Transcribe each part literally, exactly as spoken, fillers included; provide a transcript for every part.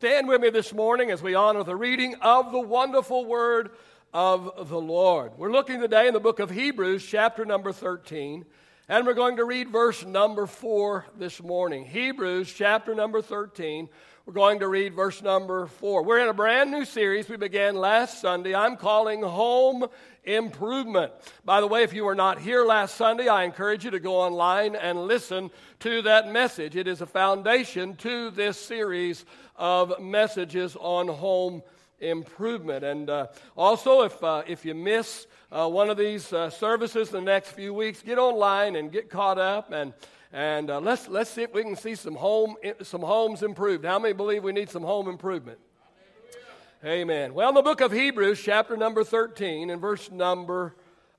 Stand with me this morning as we honor the reading of the wonderful word of the Lord. We're looking today in the book of Hebrews, chapter number thirteen, and we're going to read verse number four this morning. Hebrews, chapter number thirteen, we're going to read verse number four. We're in a brand new series we began last Sunday. I'm calling Home Improvement. By the way, if you were not here last Sunday, I encourage you to go online and listen to that message. It is a foundation to this series of messages on home improvement. And uh, also, if uh, if you miss uh, one of these uh, services in the next few weeks, get online and get caught up and And uh, let's let's see if we can see some home some homes improved. How many believe we need some home improvement? Hallelujah. Amen. Well, in the book of Hebrews, chapter number thirteen, and verse number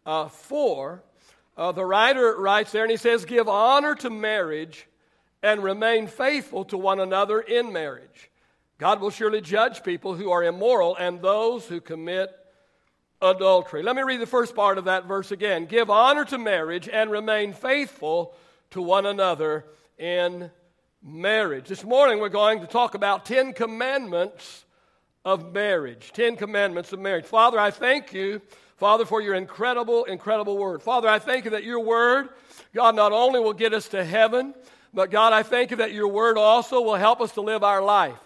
uh, four, uh, the writer writes there, and he says, "Give honor to marriage and remain faithful to one another in marriage. God will surely judge people who are immoral and those who commit adultery." Let me read the first part of that verse again. "Give honor to marriage and remain faithful to one another in marriage." This morning we're going to talk about Ten Commandments of marriage. Ten Commandments of marriage. Father, I thank you, Father, for your incredible, incredible word. Father, I thank you that your word, God, not only will get us to heaven, but God, I thank you that your word also will help us to live our life.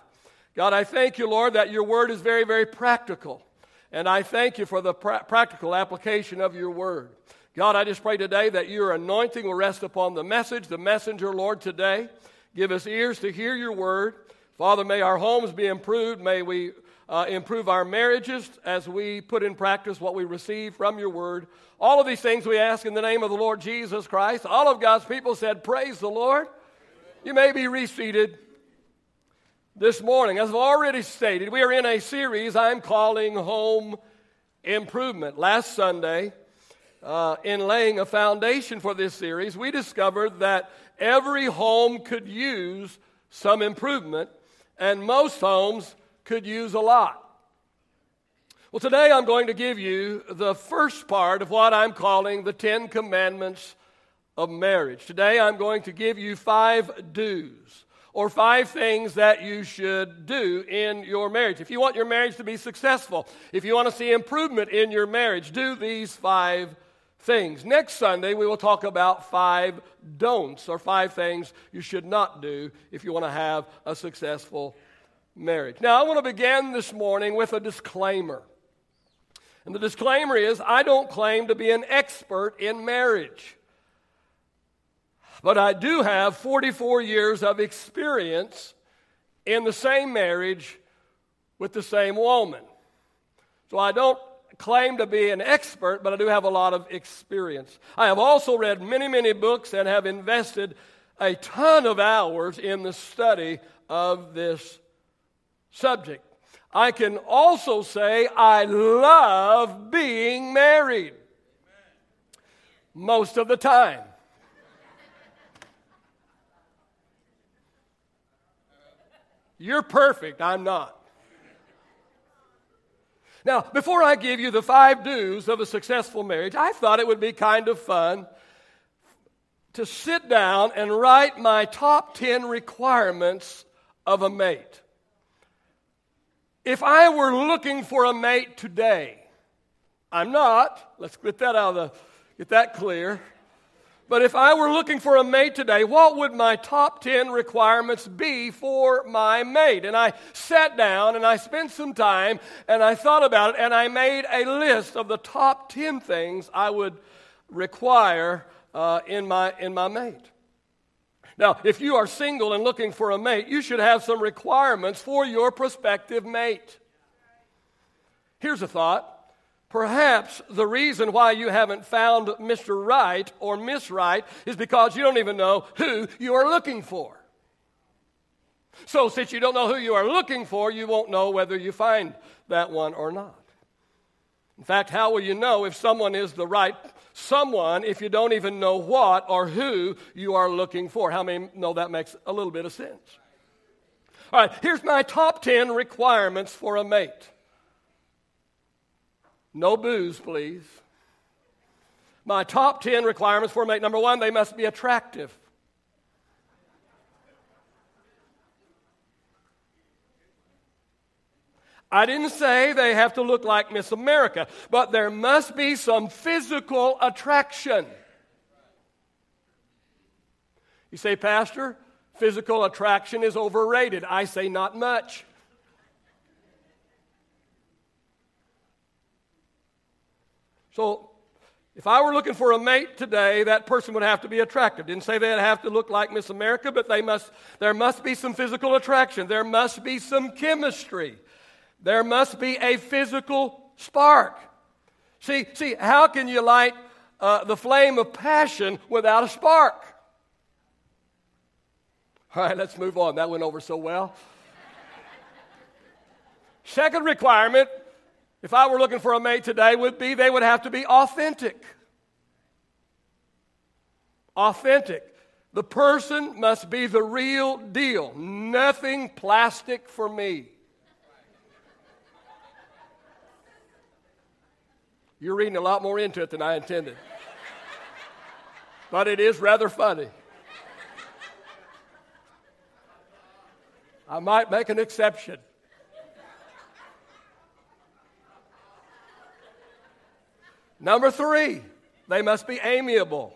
God, I thank you, Lord, that your word is very, very practical. And I thank you for the pra- practical application of your word. God, I just pray today that your anointing will rest upon the message, the messenger, Lord, today. Give us ears to hear your word. Father, may our homes be improved. May we uh, improve our marriages as we put in practice what we receive from your word. All of these things we ask in the name of the Lord Jesus Christ. All of God's people said, praise the Lord. You may be reseated this morning. As I've already stated, we are in a series I'm calling Home Improvement. Last Sunday, Uh, in laying a foundation for this series, we discovered that every home could use some improvement, and most homes could use a lot. Well, today I'm going to give you the first part of what I'm calling the Ten Commandments of marriage. Today I'm going to give you five do's, or five things that you should do in your marriage. If you want your marriage to be successful, if you want to see improvement in your marriage, do these five things. Next Sunday, we will talk about five don'ts, or five things you should not do if you want to have a successful marriage. Now, I want to begin this morning with a disclaimer. And the disclaimer is, I don't claim to be an expert in marriage, but I do have forty-four years of experience in the same marriage with the same woman. So I don't claim to be an expert, but I do have a lot of experience. I have also read many, many books and have invested a ton of hours in the study of this subject. I can also say I love being married most of the time. You're perfect, I'm not. Now, before I give you the five do's of a successful marriage, I thought it would be kind of fun to sit down and write my top ten requirements of a mate. If I were looking for a mate today, I'm not. Let's get that out of the, get that clear. But if I were looking for a mate today, what would my top ten requirements be for my mate? And I sat down and I spent some time and I thought about it and I made a list of the top ten things I would require uh, in my in my mate. Now, if you are single and looking for a mate, you should have some requirements for your prospective mate. Here's a thought. Perhaps the reason why you haven't found Mister Right or Miss Right is because you don't even know who you are looking for. So since you don't know who you are looking for, you won't know whether you find that one or not. In fact, how will you know if someone is the right someone if you don't even know what or who you are looking for? How many know that makes a little bit of sense? All right, here's my top ten requirements for a mate. No booze, please. My top ten requirements for a mate. Number one, they must be attractive. I didn't say they have to look like Miss America, but there must be some physical attraction. You say, Pastor, physical attraction is overrated. I say not much. So if I were looking for a mate today, that person would have to be attractive. Didn't say they'd have to look like Miss America, but they must. There must be some physical attraction. There must be some chemistry. There must be a physical spark. See, see, how can you light uh, the flame of passion without a spark? All right, let's move on. That went over so well. Second requirement, if I were looking for a mate today, would be they would have to be authentic. Authentic. The person must be the real deal. Nothing plastic for me. You're reading a lot more into it than I intended. But it is rather funny. I might make an exception. Number three, they must be amiable.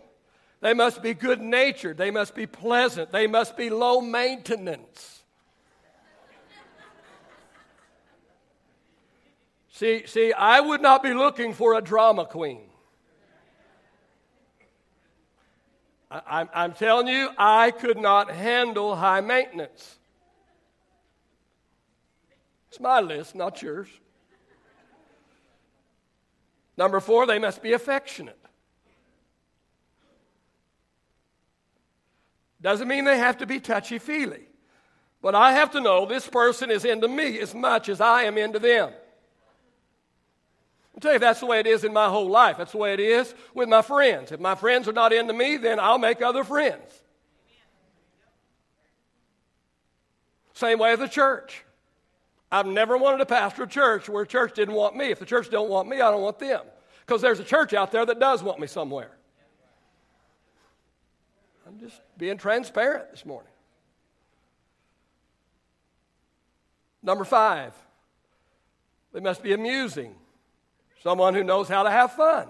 They must be good-natured. They must be pleasant. They must be low maintenance. See, see, I would not be looking for a drama queen. I, I'm, I'm telling you, I could not handle high maintenance. It's my list, not yours. Number four, they must be affectionate. Doesn't mean they have to be touchy-feely. But I have to know this person is into me as much as I am into them. I'll tell you, that's the way it is in my whole life. That's the way it is with my friends. If my friends are not into me, then I'll make other friends. Same way with the church. I've never wanted to pastor a church where a church didn't want me. If the church don't want me, I don't want them. Because there's a church out there that does want me somewhere. I'm just being transparent this morning. Number five, they must be amusing. Someone who knows how to have fun.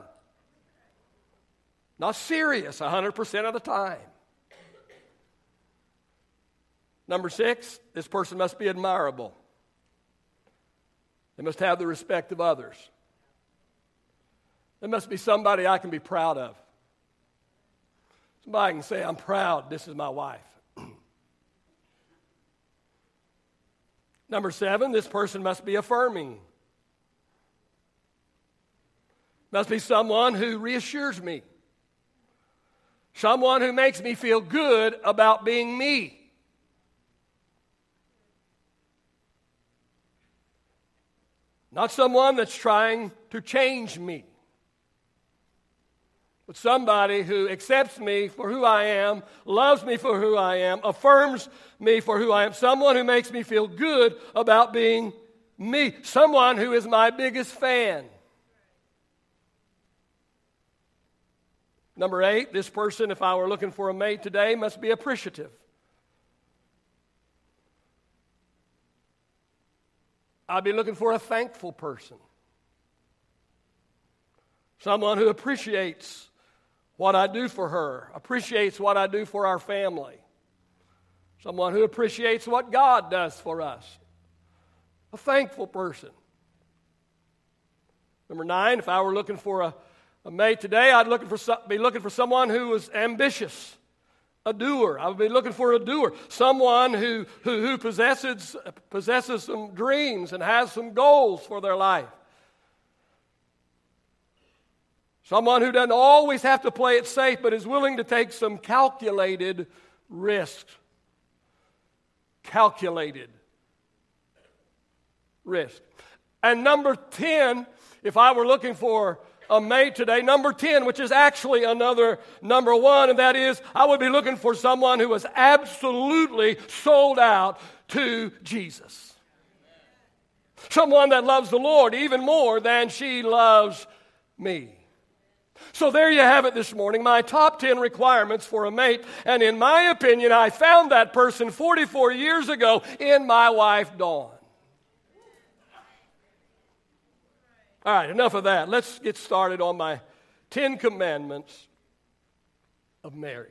Not serious one hundred percent of the time. Number six, this person must be admirable. They must have the respect of others. They must be somebody I can be proud of. Somebody can say, I'm proud, this is my wife. Number seven, this person must be affirming. Must be someone who reassures me. Someone who makes me feel good about being me. Not someone that's trying to change me. But somebody who accepts me for who I am, loves me for who I am, affirms me for who I am. Someone who makes me feel good about being me. Someone who is my biggest fan. Number eight, this person, if I were looking for a mate today, must be appreciative. I'd be looking for a thankful person. Someone who appreciates what I do for her, appreciates what I do for our family. Someone who appreciates what God does for us. A thankful person. Number nine, if I were looking for a A mate today, I'd looking for some, be looking for someone who was ambitious, a doer. I would be looking for a doer, someone who, who, who possesses, possesses some dreams and has some goals for their life. Someone who doesn't always have to play it safe, but is willing to take some calculated risks. Calculated risk. And number ten, if I were looking for a mate today, number ten, which is actually another number one, and that is I would be looking for someone who was absolutely sold out to Jesus. Someone that loves the Lord even more than she loves me. So there you have it this morning, my top ten requirements for a mate, and in my opinion, I found that person forty-four years ago in my wife, Dawn. All right, enough of that. Let's get started on my Ten Commandments of Marriage.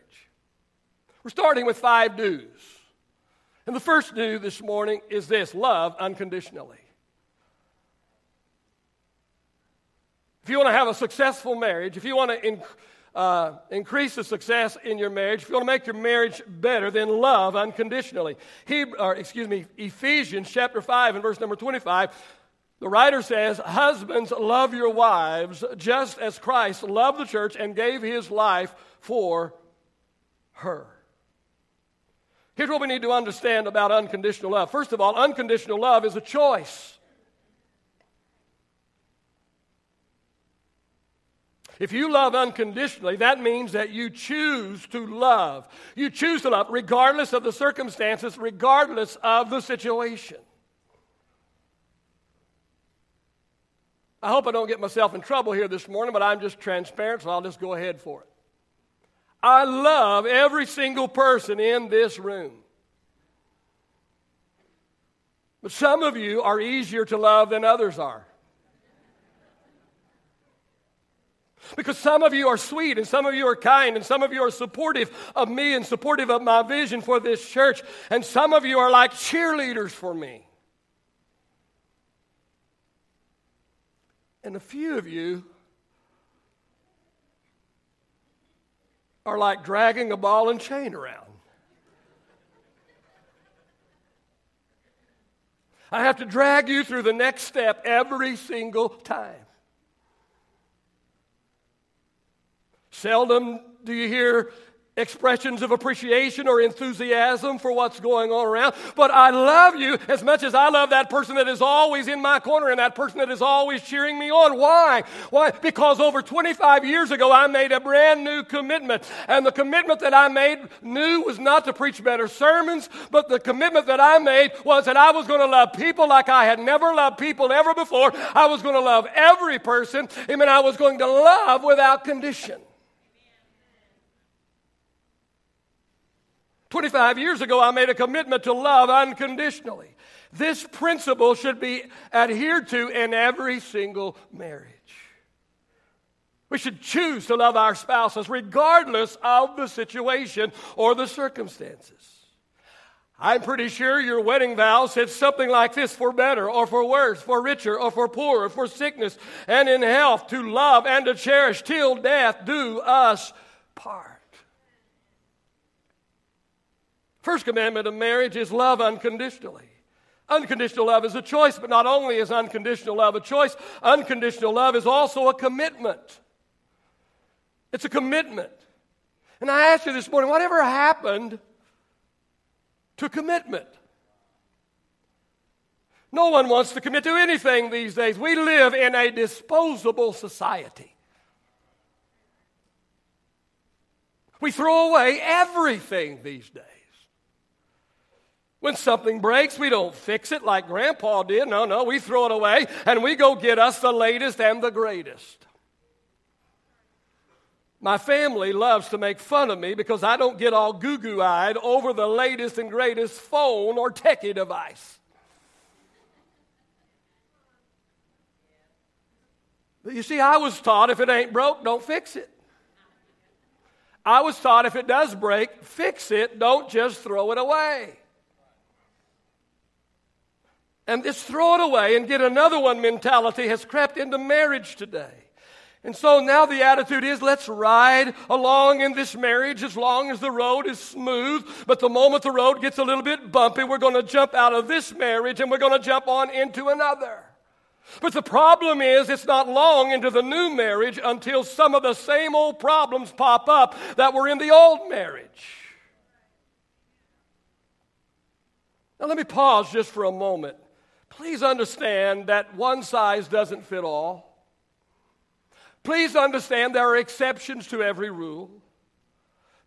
We're starting with five do's. And the first do this morning is this: love unconditionally. If you want to have a successful marriage, if you want to inc- uh, increase the success in your marriage, if you want to make your marriage better, then love unconditionally. He, or excuse me, Ephesians chapter five and verse number twenty-five, the writer says, "Husbands, love your wives just as Christ loved the church and gave his life for her." Here's what we need to understand about unconditional love. First of all, unconditional love is a choice. If you love unconditionally, that means that you choose to love. You choose to love regardless of the circumstances, regardless of the situation. I hope I don't get myself in trouble here this morning, but I'm just transparent, so I'll just go ahead for it. I love every single person in this room. But some of you are easier to love than others are. Because some of you are sweet, and some of you are kind, and some of you are supportive of me and supportive of my vision for this church, and some of you are like cheerleaders for me. And a few of you are like dragging a ball and chain around. I have to drag you through the next step every single time. Seldom do you hear expressions of appreciation or enthusiasm for what's going on around, but I love you as much as I love that person that is always in my corner and that person that is always cheering me on. Why? Why? Because over twenty-five years ago, I made a brand new commitment, and the commitment that I made new was not to preach better sermons, but the commitment that I made was that I was going to love people like I had never loved people ever before. I was going to love every person, and I was going to love without condition. twenty-five years ago, I made a commitment to love unconditionally. This principle should be adhered to in every single marriage. We should choose to love our spouses regardless of the situation or the circumstances. I'm pretty sure your wedding vow said something like this: for better or for worse, for richer or for poorer, for sickness and in health, to love and to cherish till death do us part. First commandment of marriage is love unconditionally. Unconditional love is a choice, but not only is unconditional love a choice, unconditional love is also a commitment. It's a commitment. And I asked you this morning, whatever happened to commitment? No one wants to commit to anything these days. We live in a disposable society. We throw away everything these days. When something breaks, we don't fix it like Grandpa did. No, no, we throw it away and we go get us the latest and the greatest. My family loves to make fun of me because I don't get all goo-goo-eyed over the latest and greatest phone or techie device. But you see, I was taught if it ain't broke, don't fix it. I was taught if it does break, fix it, don't just throw it away. And this throw it away and get another one mentality has crept into marriage today. And so now the attitude is, let's ride along in this marriage as long as the road is smooth. But the moment the road gets a little bit bumpy, we're going to jump out of this marriage and we're going to jump on into another. But the problem is, it's not long into the new marriage until some of the same old problems pop up that were in the old marriage. Now let me pause just for a moment. Please understand that one size doesn't fit all. Please understand there are exceptions to every rule.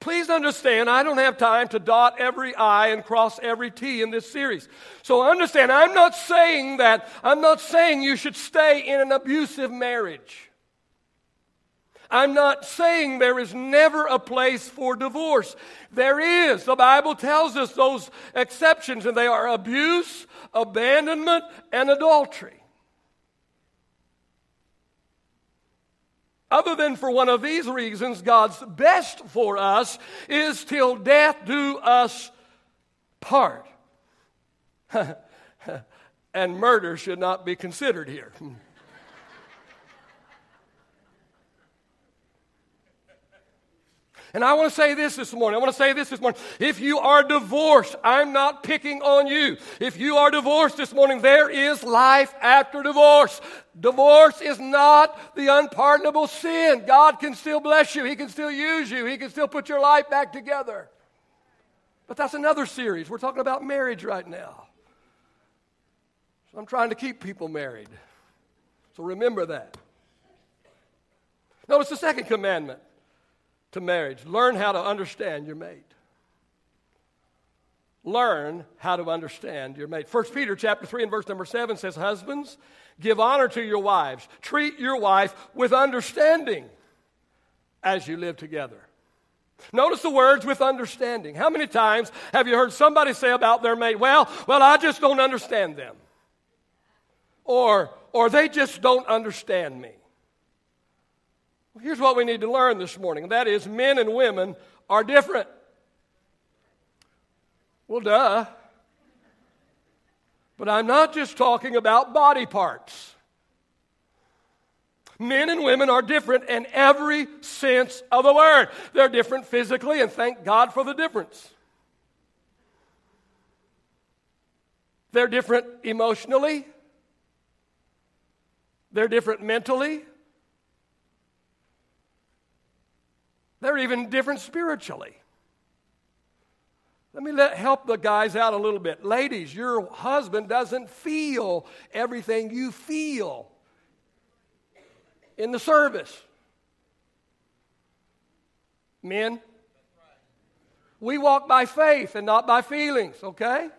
Please understand I don't have time to dot every I and cross every T in this series. So understand, I'm not saying that, I'm not saying you should stay in an abusive marriage. I'm not saying there is never a place for divorce. There is. The Bible tells us those exceptions, and they are abuse, abandonment, and adultery. Other than for one of these reasons, God's best for us is till death do us part. And murder should not be considered here. And I want to say this this morning. I want to say this this morning. If you are divorced, I'm not picking on you. If you are divorced this morning, there is life after divorce. Divorce is not the unpardonable sin. God can still bless you. He can still use you. He can still put your life back together. But that's another series. We're talking about marriage right now. So I'm trying to keep people married. So remember that. Notice the second commandment. To marriage. Learn how to understand your mate. Learn how to understand your mate. First Peter chapter three and verse number seven says, husbands, give honor to your wives. Treat your wife with understanding as you live together. Notice the words with understanding. How many times have you heard somebody say about their mate, well, well, I just don't understand them. Or, or they just don't understand me. Here's what we need to learn this morning, and that is men and women are different. Well, duh. But I'm not just talking about body parts. Men and women are different in every sense of the word. They're different physically, and thank God for the difference. They're different emotionally. They're different mentally. They're even different spiritually. Let me let, help the guys out a little bit. Ladies, your husband doesn't feel everything you feel in the service. Men, we walk by faith and not by feelings, okay?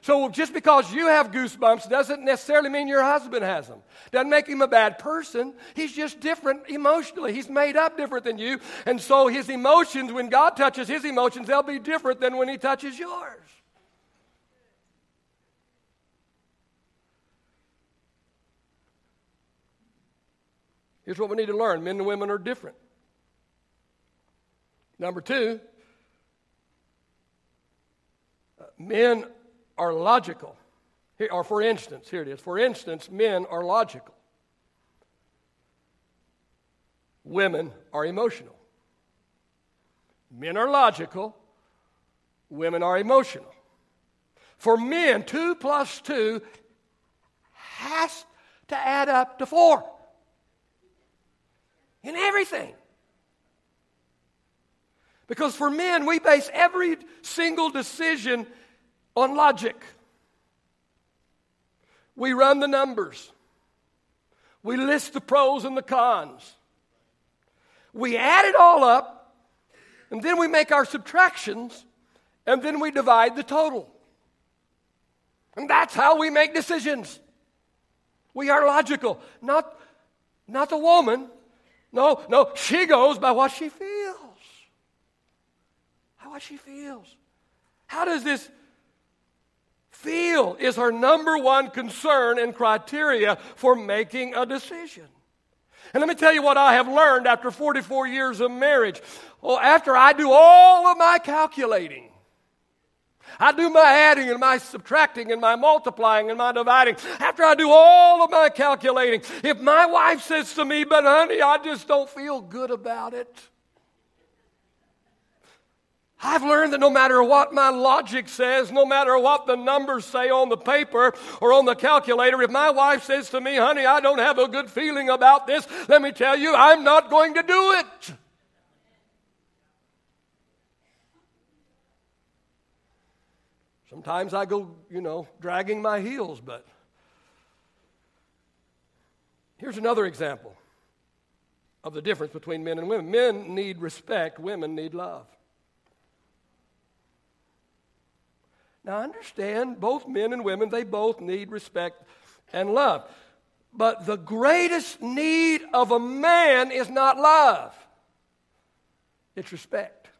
So just because you have goosebumps doesn't necessarily mean your husband has them. Doesn't make him a bad person. He's just different emotionally. He's made up different than you. And so his emotions, when God touches his emotions, they'll be different than when he touches yours. Here's what we need to learn. Men and women are different. Number two, men are logical. Here, or for instance, here it is. For instance, men are logical. Women are emotional. Men are logical. Women are emotional. For men, two plus two has to add up to four. In everything. Because for men, we base every single decision on logic. We run the numbers. We list the pros and the cons. We add it all up, and then we make our subtractions, and then we divide the total. And that's how we make decisions. We are logical. Not, not the woman. No, no, she goes by what she feels. By what she feels. How does this feel is her number one concern and criteria for making a decision. And let me tell you what I have learned after forty-four years of marriage. Well, after I do all of my calculating, I do my adding and my subtracting and my multiplying and my dividing. After I do all of my calculating, if my wife says to me, but honey, I just don't feel good about it. I've learned that no matter what my logic says, no matter what the numbers say on the paper or on the calculator, if my wife says to me, honey, I don't have a good feeling about this, let me tell you, I'm not going to do it. Sometimes I go, you know, dragging my heels, but here's another example of the difference between men and women. Men need respect, women need love. Now, understand, both men and women, they both need respect and love. But the greatest need of a man is not love. It's respect.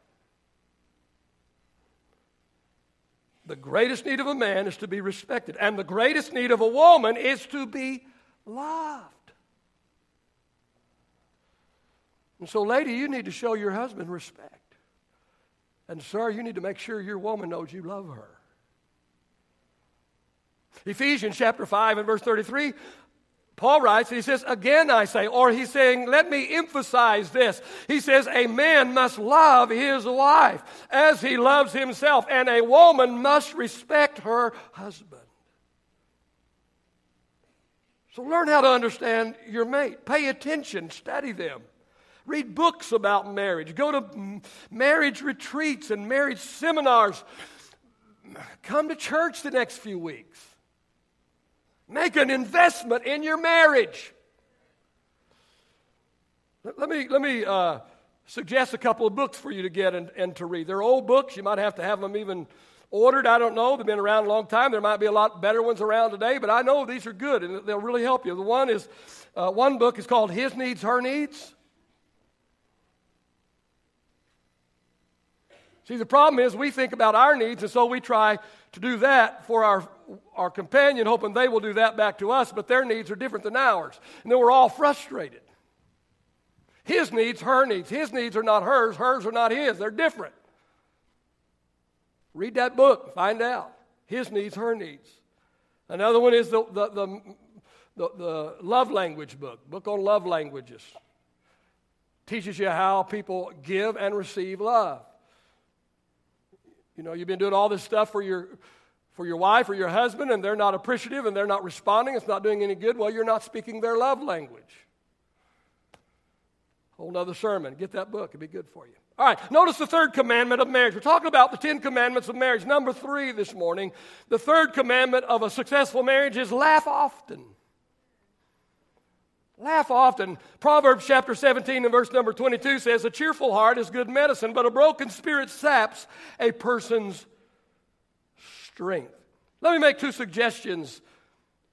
The greatest need of a man is to be respected. And the greatest need of a woman is to be loved. And so, lady, you need to show your husband respect. And, sir, you need to make sure your woman knows you love her. Ephesians chapter five and verse thirty-three, Paul writes, he says, again I say, or he's saying, let me emphasize this. He says, a man must love his wife as he loves himself, and a woman must respect her husband. So learn how to understand your mate. Pay attention. Study them. Read books about marriage. Go to marriage retreats and marriage seminars. Come to church the next few weeks. Make an investment in your marriage. Let me, let me uh, suggest a couple of books for you to get and, and to read. They're old books. You might have to have them even ordered. I don't know. They've been around a long time. There might be a lot better ones around today, but I know these are good, and they'll really help you. The one is, uh, one book is called His Needs, Her Needs. See, the problem is we think about our needs, and so we try to do that for our, our companion, hoping they will do that back to us, but their needs are different than ours. And then we're all frustrated. His needs, her needs. His needs are not hers. Hers are not his. They're different. Read that book. Find out. His needs, her needs. Another one is the, the, the, the, the love language book, book on love languages. Teaches you how people give and receive love. You know, you've been doing all this stuff for your for your wife or your husband, and they're not appreciative, and they're not responding. It's not doing any good. Well, you're not speaking their love language. Whole nother sermon. Get that book. It'd be good for you. All right, notice the third commandment of marriage. We're talking about the Ten Commandments of marriage. Number three this morning, the third commandment of a successful marriage is laugh often. Laugh often. Proverbs chapter seventeen and verse number twenty-two says, a cheerful heart is good medicine, but a broken spirit saps a person's strength. Let me make two suggestions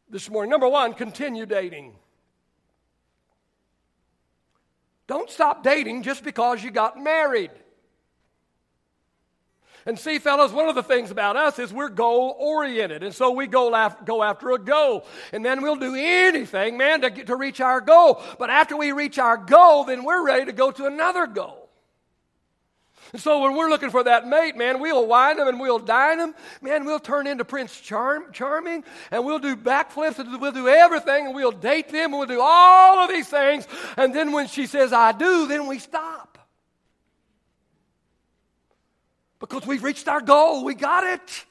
this morning. Number one, continue dating. Don't stop dating just because you got married. And see, fellas, one of the things about us is we're goal-oriented. And so we go after, go after a goal. And then we'll do anything, man, to, get, to reach our goal. But after we reach our goal, then we're ready to go to another goal. And so when we're looking for that mate, man, we'll wine them and we'll dine them. Man, we'll turn into Prince Charm, Charming, and we'll do backflips and we'll do everything. And we'll date them and we'll do all of these things. And then when she says, I do, then we stop. Because we've reached our goal. We got it.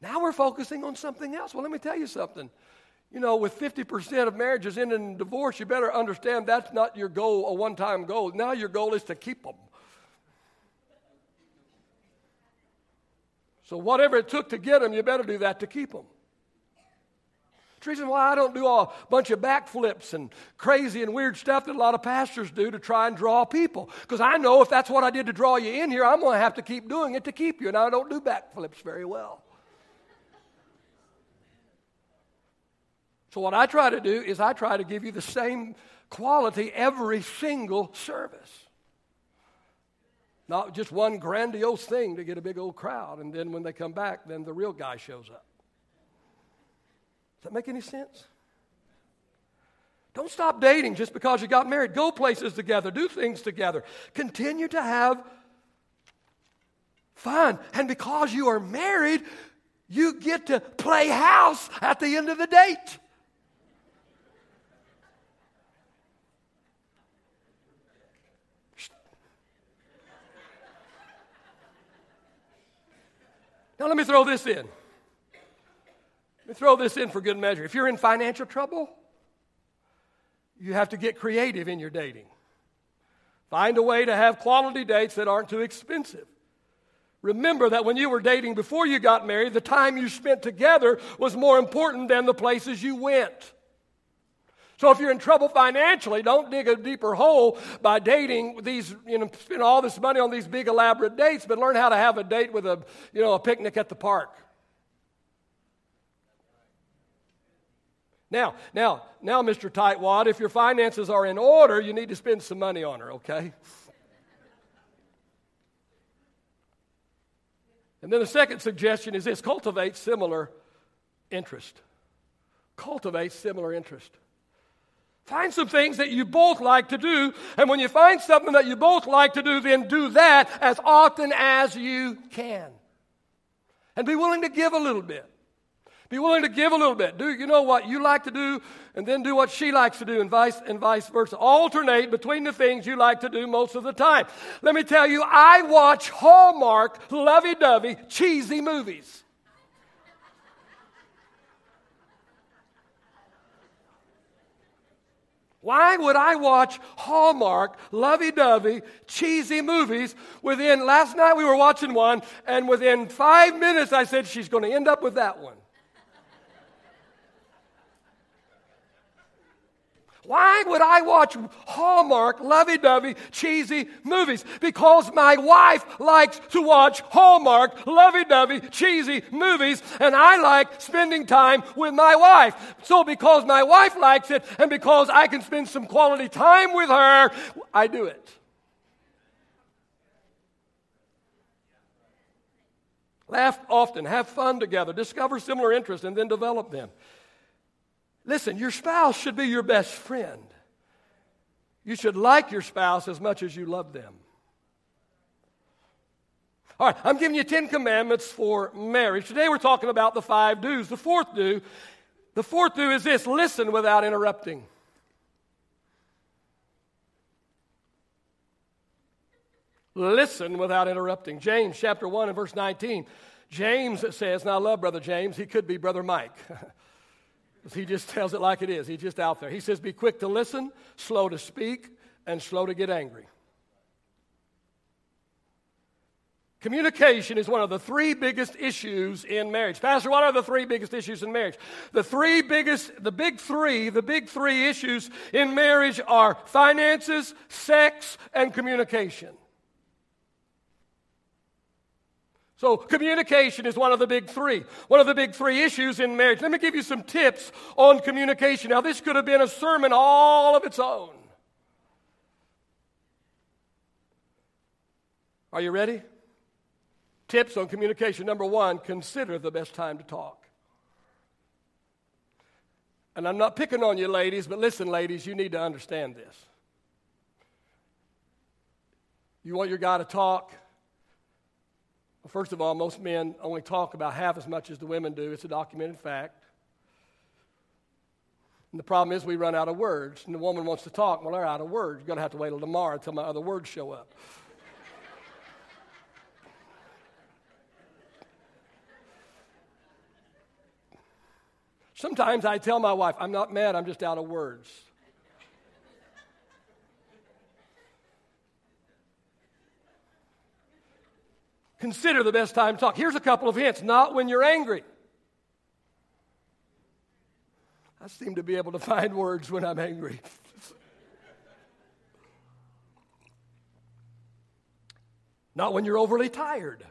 Now we're focusing on something else. Well, let me tell you something. You know, with fifty percent of marriages ending in divorce, you better understand that's not your goal, a one-time goal. Now your goal is to keep them. So whatever it took to get them, you better do that to keep them. The reason why I don't do a bunch of backflips and crazy and weird stuff that a lot of pastors do to try and draw people. Because I know if that's what I did to draw you in here, I'm going to have to keep doing it to keep you. And I don't do backflips very well. So what I try to do is I try to give you the same quality every single service. Not just one grandiose thing to get a big old crowd. And then when they come back, then the real guy shows up. Does that make any sense? Don't stop dating just because you got married. Go places together. Do things together. Continue to have fun. And because you are married, you get to play house at the end of the date. Now let me throw this in. Let me throw this in for good measure. If you're in financial trouble, you have to get creative in your dating. Find a way to have quality dates that aren't too expensive. Remember that when you were dating before you got married, the time you spent together was more important than the places you went. So if you're in trouble financially, don't dig a deeper hole by dating these, you know, spend all this money on these big elaborate dates, but learn how to have a date with a, you know, a picnic at the park. Now, now, now, Mister Tightwad, if your finances are in order, you need to spend some money on her, okay? And then the second suggestion is this, cultivate similar interest. Cultivate similar interest. Find some things that you both like to do, and when you find something that you both like to do, then do that as often as you can. And be willing to give a little bit. Be willing to give a little bit. Do you know what you like to do, and then do what she likes to do, and vice, and vice versa. Alternate between the things you like to do most of the time. Let me tell you, I watch Hallmark, lovey-dovey, cheesy movies. Why would I watch Hallmark, lovey-dovey, cheesy movies? Within, last night we were watching one, and within five minutes I said, she's going to end up with that one. Why would I watch Hallmark, lovey-dovey, cheesy movies? Because my wife likes to watch Hallmark, lovey-dovey, cheesy movies, and I like spending time with my wife. So because my wife likes it, and because I can spend some quality time with her, I do it. Laugh often, have fun together, discover similar interests, and then develop them. Listen, your spouse should be your best friend. You should like your spouse as much as you love them. All right, I'm giving you ten commandments for marriage. Today we're talking about the five do's. The fourth do, the fourth do is this: listen without interrupting. Listen without interrupting. James chapter one and verse nineteen. James says, and I love Brother James, he could be Brother Mike. He just tells it like it is. He's just out there. He says, be quick to listen, slow to speak, and slow to get angry. Communication is one of the three biggest issues in marriage. Pastor, what are the three biggest issues in marriage? The three biggest, the big three, the big three issues in marriage are finances, sex, and communication. So communication is one of the big three, one of the big three issues in marriage. Let me give you some tips on communication. Now, this could have been a sermon all of its own. Are you ready? Tips on communication. Number one, consider the best time to talk. And I'm not picking on you, ladies, but listen, ladies, you need to understand this. You want your guy to talk? First of all, most men only talk about half as much as the women do. It's a documented fact. And the problem is we run out of words, and the woman wants to talk. Well, they're out of words. You're going to have to wait till tomorrow until my other words show up. Sometimes I tell my wife, I'm not mad, I'm just out of words. Consider the best time to talk. Here's a couple of hints. Not when you're angry. I seem to be able to find words when I'm angry. Not when you're overly tired.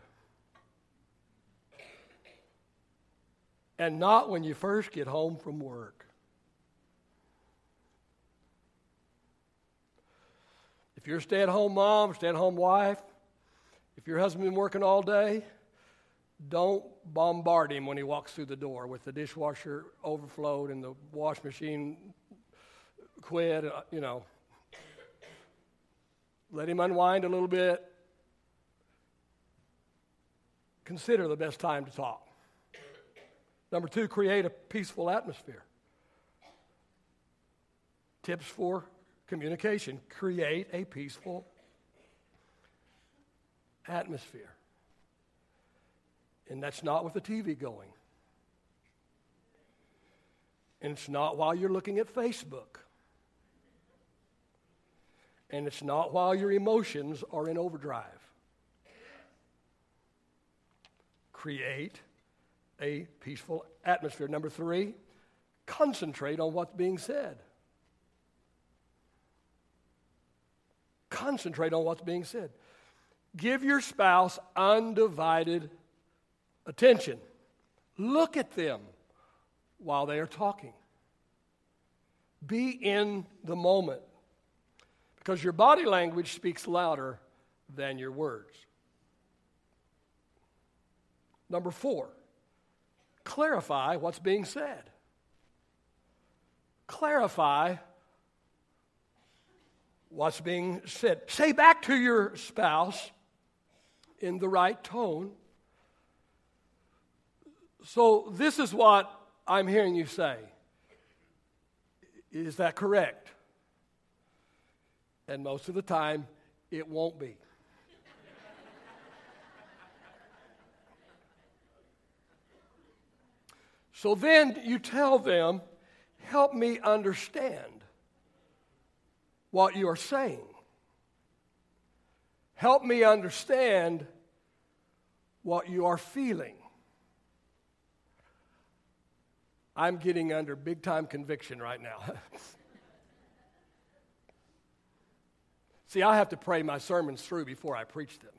And not when you first get home from work. If you're a stay-at-home mom, stay-at-home wife, if your husband's been working all day, don't bombard him when he walks through the door with the dishwasher overflowed and the wash machine quit, you know. Let him unwind a little bit. Consider the best time to talk. Number two, create a peaceful atmosphere. Tips for communication. Create a peaceful atmosphere. And that's not with the T V going. And it's not while you're looking at Facebook. And it's not while your emotions are in overdrive. Create a peaceful atmosphere. Number three, concentrate on what's being said. Concentrate on what's being said. Give your spouse undivided attention. Look at them while they are talking. Be in the moment, because your body language speaks louder than your words. Number four, clarify what's being said. Clarify what's being said. Say back to your spouse in the right tone. So this is what I'm hearing you say. Is that correct? And most of the time, it won't be. So then you tell them, help me understand what you are saying. Help me understand what you are feeling. I'm getting under big-time conviction right now. See, I have to pray my sermons through before I preach them.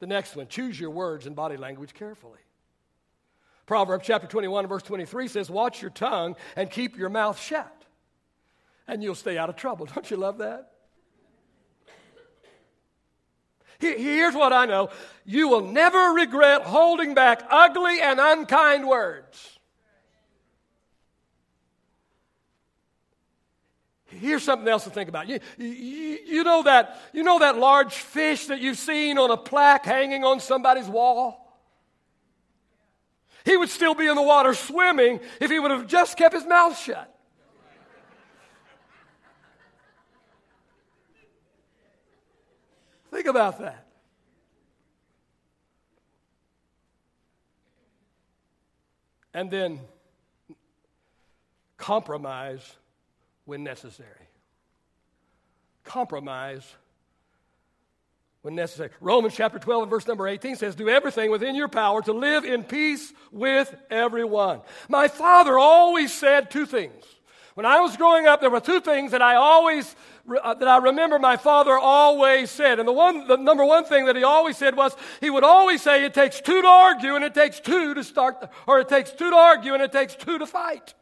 The next one, choose your words and body language carefully. Proverbs chapter twenty-one, verse twenty-three says, watch your tongue and keep your mouth shut, and you'll stay out of trouble. Don't you love that? Here's what I know. You will never regret holding back ugly and unkind words. Here's something else to think about. You, you, you, know that, you know that large fish that you've seen on a plaque hanging on somebody's wall? He would still be in the water swimming if he would have just kept his mouth shut. Think about that. And then compromise when necessary. Compromise when necessary. Romans chapter twelve and verse number eighteen says, do everything within your power to live in peace with everyone. My father always said two things. When I was growing up, there were two things that I always uh, that I remember my father always said. And the one, the number one thing that he always said was, he would always say, "It takes two to argue, and it takes two to start, the, or it takes two to argue, and it takes two to fight."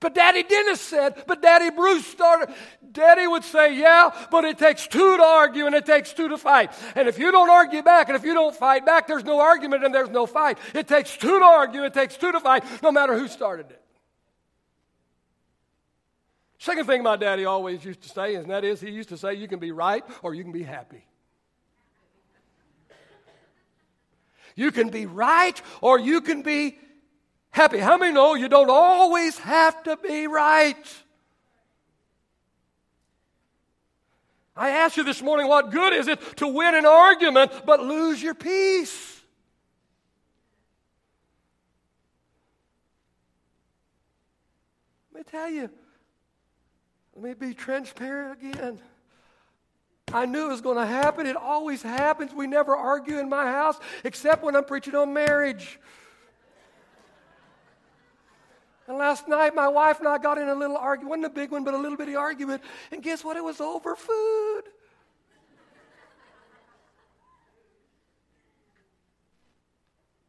But Daddy Dennis said, but Daddy Bruce started. Daddy would say, yeah, but it takes two to argue and it takes two to fight. And if you don't argue back and if you don't fight back, there's no argument and there's no fight. It takes two to argue, it takes two to fight, no matter who started it. Second thing my daddy always used to say, and that is he used to say, you can be right or you can be happy. You can be right or you can be happy. How many know you don't always have to be right? I asked you this morning, what good is it to win an argument but lose your peace? Let me tell you, let me be transparent again. I knew it was going to happen. It always happens. We never argue in my house except when I'm preaching on marriage. And last night, my wife and I got in a little argument. Wasn't a big one, but a little bitty argument. And guess what? It was over food.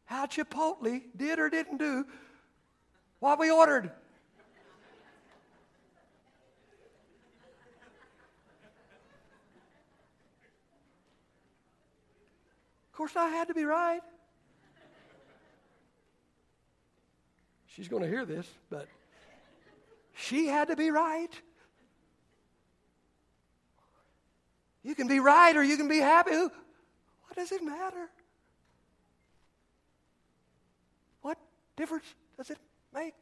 How Chipotle did or didn't do what we ordered. Of course, I had to be right. She's going to hear this, but she had to be right. You can be right or you can be happy. What does it matter? What difference does it make?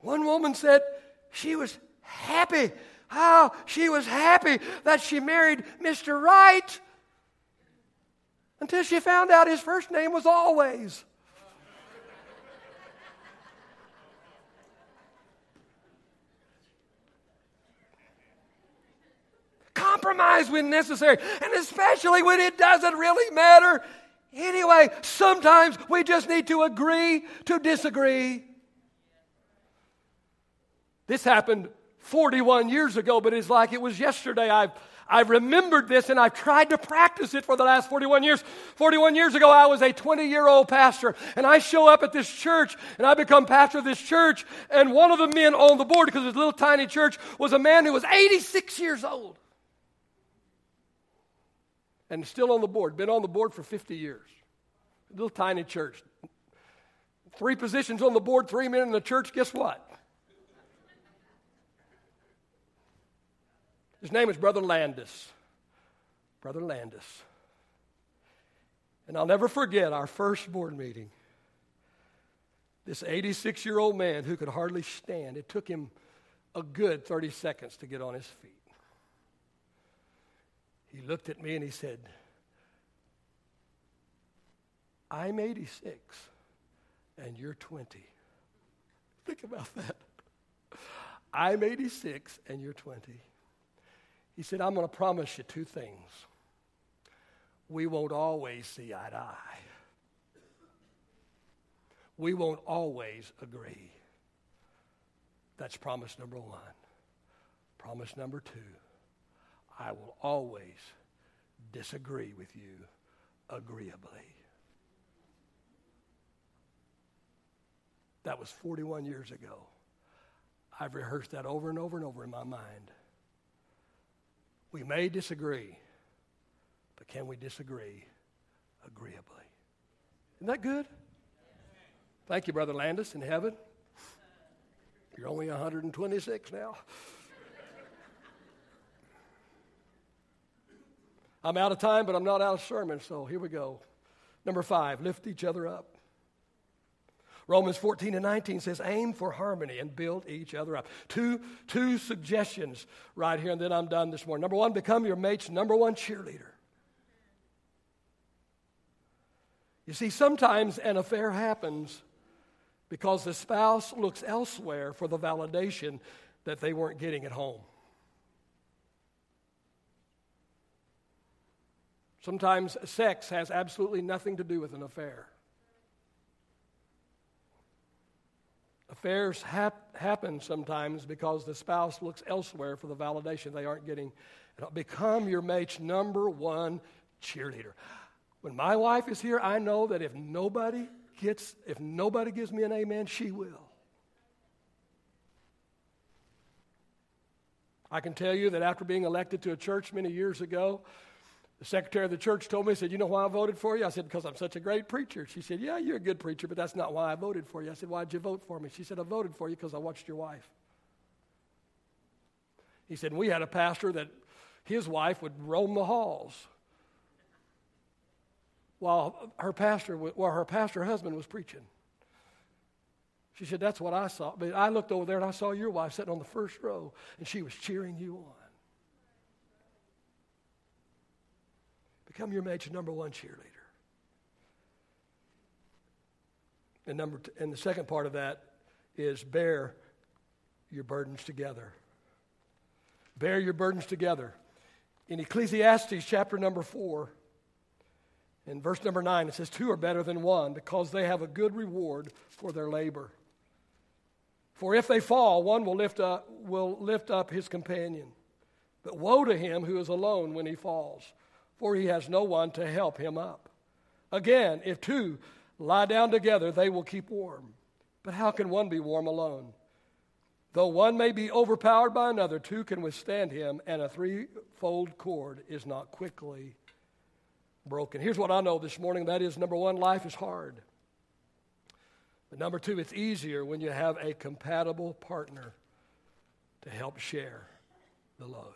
One woman said she was happy. Oh, she was happy that she married Mister Right until she found out his first name was Always. Compromise when necessary, and especially when it doesn't really matter. Anyway, sometimes we just need to agree to disagree. This happened forty-one years ago, but it's like it was yesterday. I've I remembered this, and I've tried to practice it for the last forty-one years. forty-one years ago, I was a twenty-year-old pastor, and I show up at this church, and I become pastor of this church, and one of the men on the board, because this little tiny church, was a man who was eighty-six years old. And still on the board, been on the board for fifty years. A little tiny church, three positions on the board, three men in the church, guess what? His name is Brother Landis. Brother Landis. And I'll never forget our first board meeting. This eighty-six-year-old man who could hardly stand. It took him a good thirty seconds to get on his feet. He looked at me and he said, I'm eighty-six and you're twenty. Think about that. I'm eighty-six and you're twenty. He said, I'm going to promise you two things. We won't always see eye to eye. We won't always agree. That's promise number one. Promise number two, I will always disagree with you agreeably. That was forty-one years ago. I've rehearsed that over and over and over in my mind. We may disagree, but can we disagree agreeably? Isn't that good? Thank you, Brother Landis in heaven. You're only one hundred twenty-six now. I'm out of time, but I'm not out of sermon, so here we go. Number five, lift each other up. Romans fourteen and nineteen says, aim for harmony and build each other up. Two, two suggestions right here, and then I'm done this morning. Number one, become your mate's number one cheerleader. You see, sometimes an affair happens because the spouse looks elsewhere for the validation that they weren't getting at home. Sometimes sex has absolutely nothing to do with an affair. Affairs hap- happen sometimes because the spouse looks elsewhere for the validation they aren't getting. Become your mate's number one cheerleader. When my wife is here, I know that if nobody gets, if nobody gives me an amen, she will. I can tell you that after being elected to a church many years ago, the secretary of the church told me, said, you know why I voted for you? I said, because I'm such a great preacher. She said, yeah, you're a good preacher, but that's not why I voted for you. I said, why did you vote for me? She said, I voted for you because I watched your wife. He said, we had a pastor that his wife would roam the halls while her pastor, while her pastor husband was preaching. She said, that's what I saw. But I looked over there and I saw your wife sitting on the first row, and she was cheering you on. Become your mate's number one cheerleader. And number two, and the second part of that is bear your burdens together. Bear your burdens together. In Ecclesiastes chapter number four, in verse number nine, it says, two are better than one because they have a good reward for their labor. For if they fall, one will lift up, will lift up his companion. But woe to him who is alone when he falls, for he has no one to help him up. Again, if two lie down together, they will keep warm. But how can one be warm alone? Though one may be overpowered by another, two can withstand him, and a threefold cord is not quickly broken. Here's what I know this morning. That is, number one, life is hard. But number two, it's easier when you have a compatible partner to help share the load.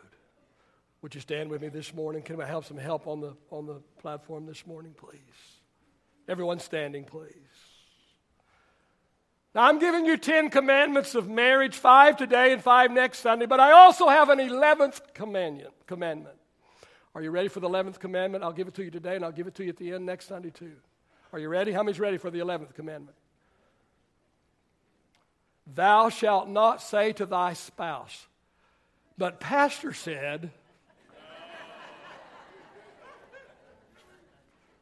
Would you stand with me this morning? Can I have some help on the on the platform this morning, please? Everyone standing, please. Now, I'm giving you ten commandments of marriage, five today and five next Sunday, but I also have an eleventh commandment. Are you ready for the eleventh commandment? I'll give it to you today, and I'll give it to you at the end next Sunday, too. Are you ready? How many's ready for the eleventh commandment? Thou shalt not say to thy spouse, but Pastor said...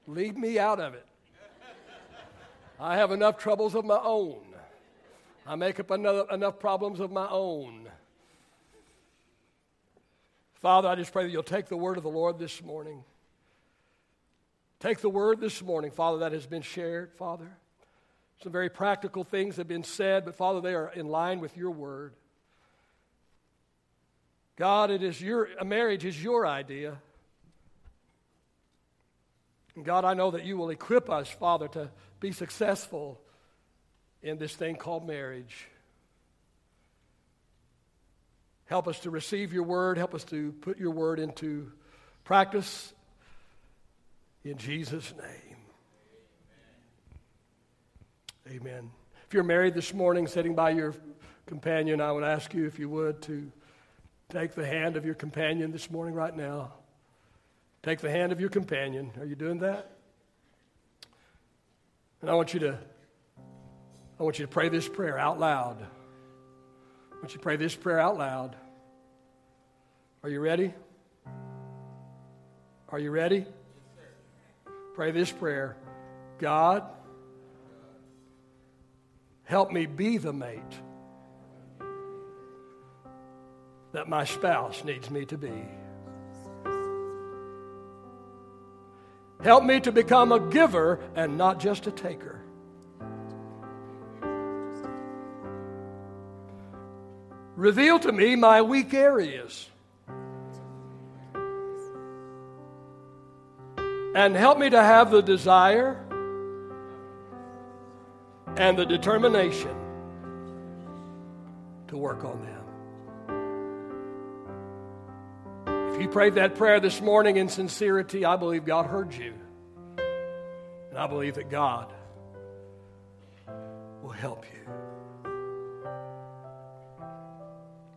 Leave me out of it. I have enough troubles of my own. I make up another, enough problems of my own. Father, I just pray that you'll take the word of the Lord this morning. Take the word this morning, Father, that has been shared, Father. Some very practical things have been said, but Father, they are in line with your word. God, it is your marriage is your idea. God, I know that you will equip us, Father, to be successful in this thing called marriage. Help us to receive your word. Help us to put your word into practice. In Jesus' name. Amen. Amen. If you're married this morning, sitting by your companion, I would ask you, if you would, to take the hand of your companion this morning right now. Take the hand of your companion. Are you doing that? And I want you to, I want you to pray this prayer out loud. I want you to pray this prayer out loud. Are you ready? Are you ready? Pray this prayer. God, help me be the mate that my spouse needs me to be. Help me to become a giver and not just a taker. Reveal to me my weak areas. And help me to have the desire and the determination to work on them. If you prayed that prayer this morning in sincerity, I believe God heard you. And I believe that God will help you.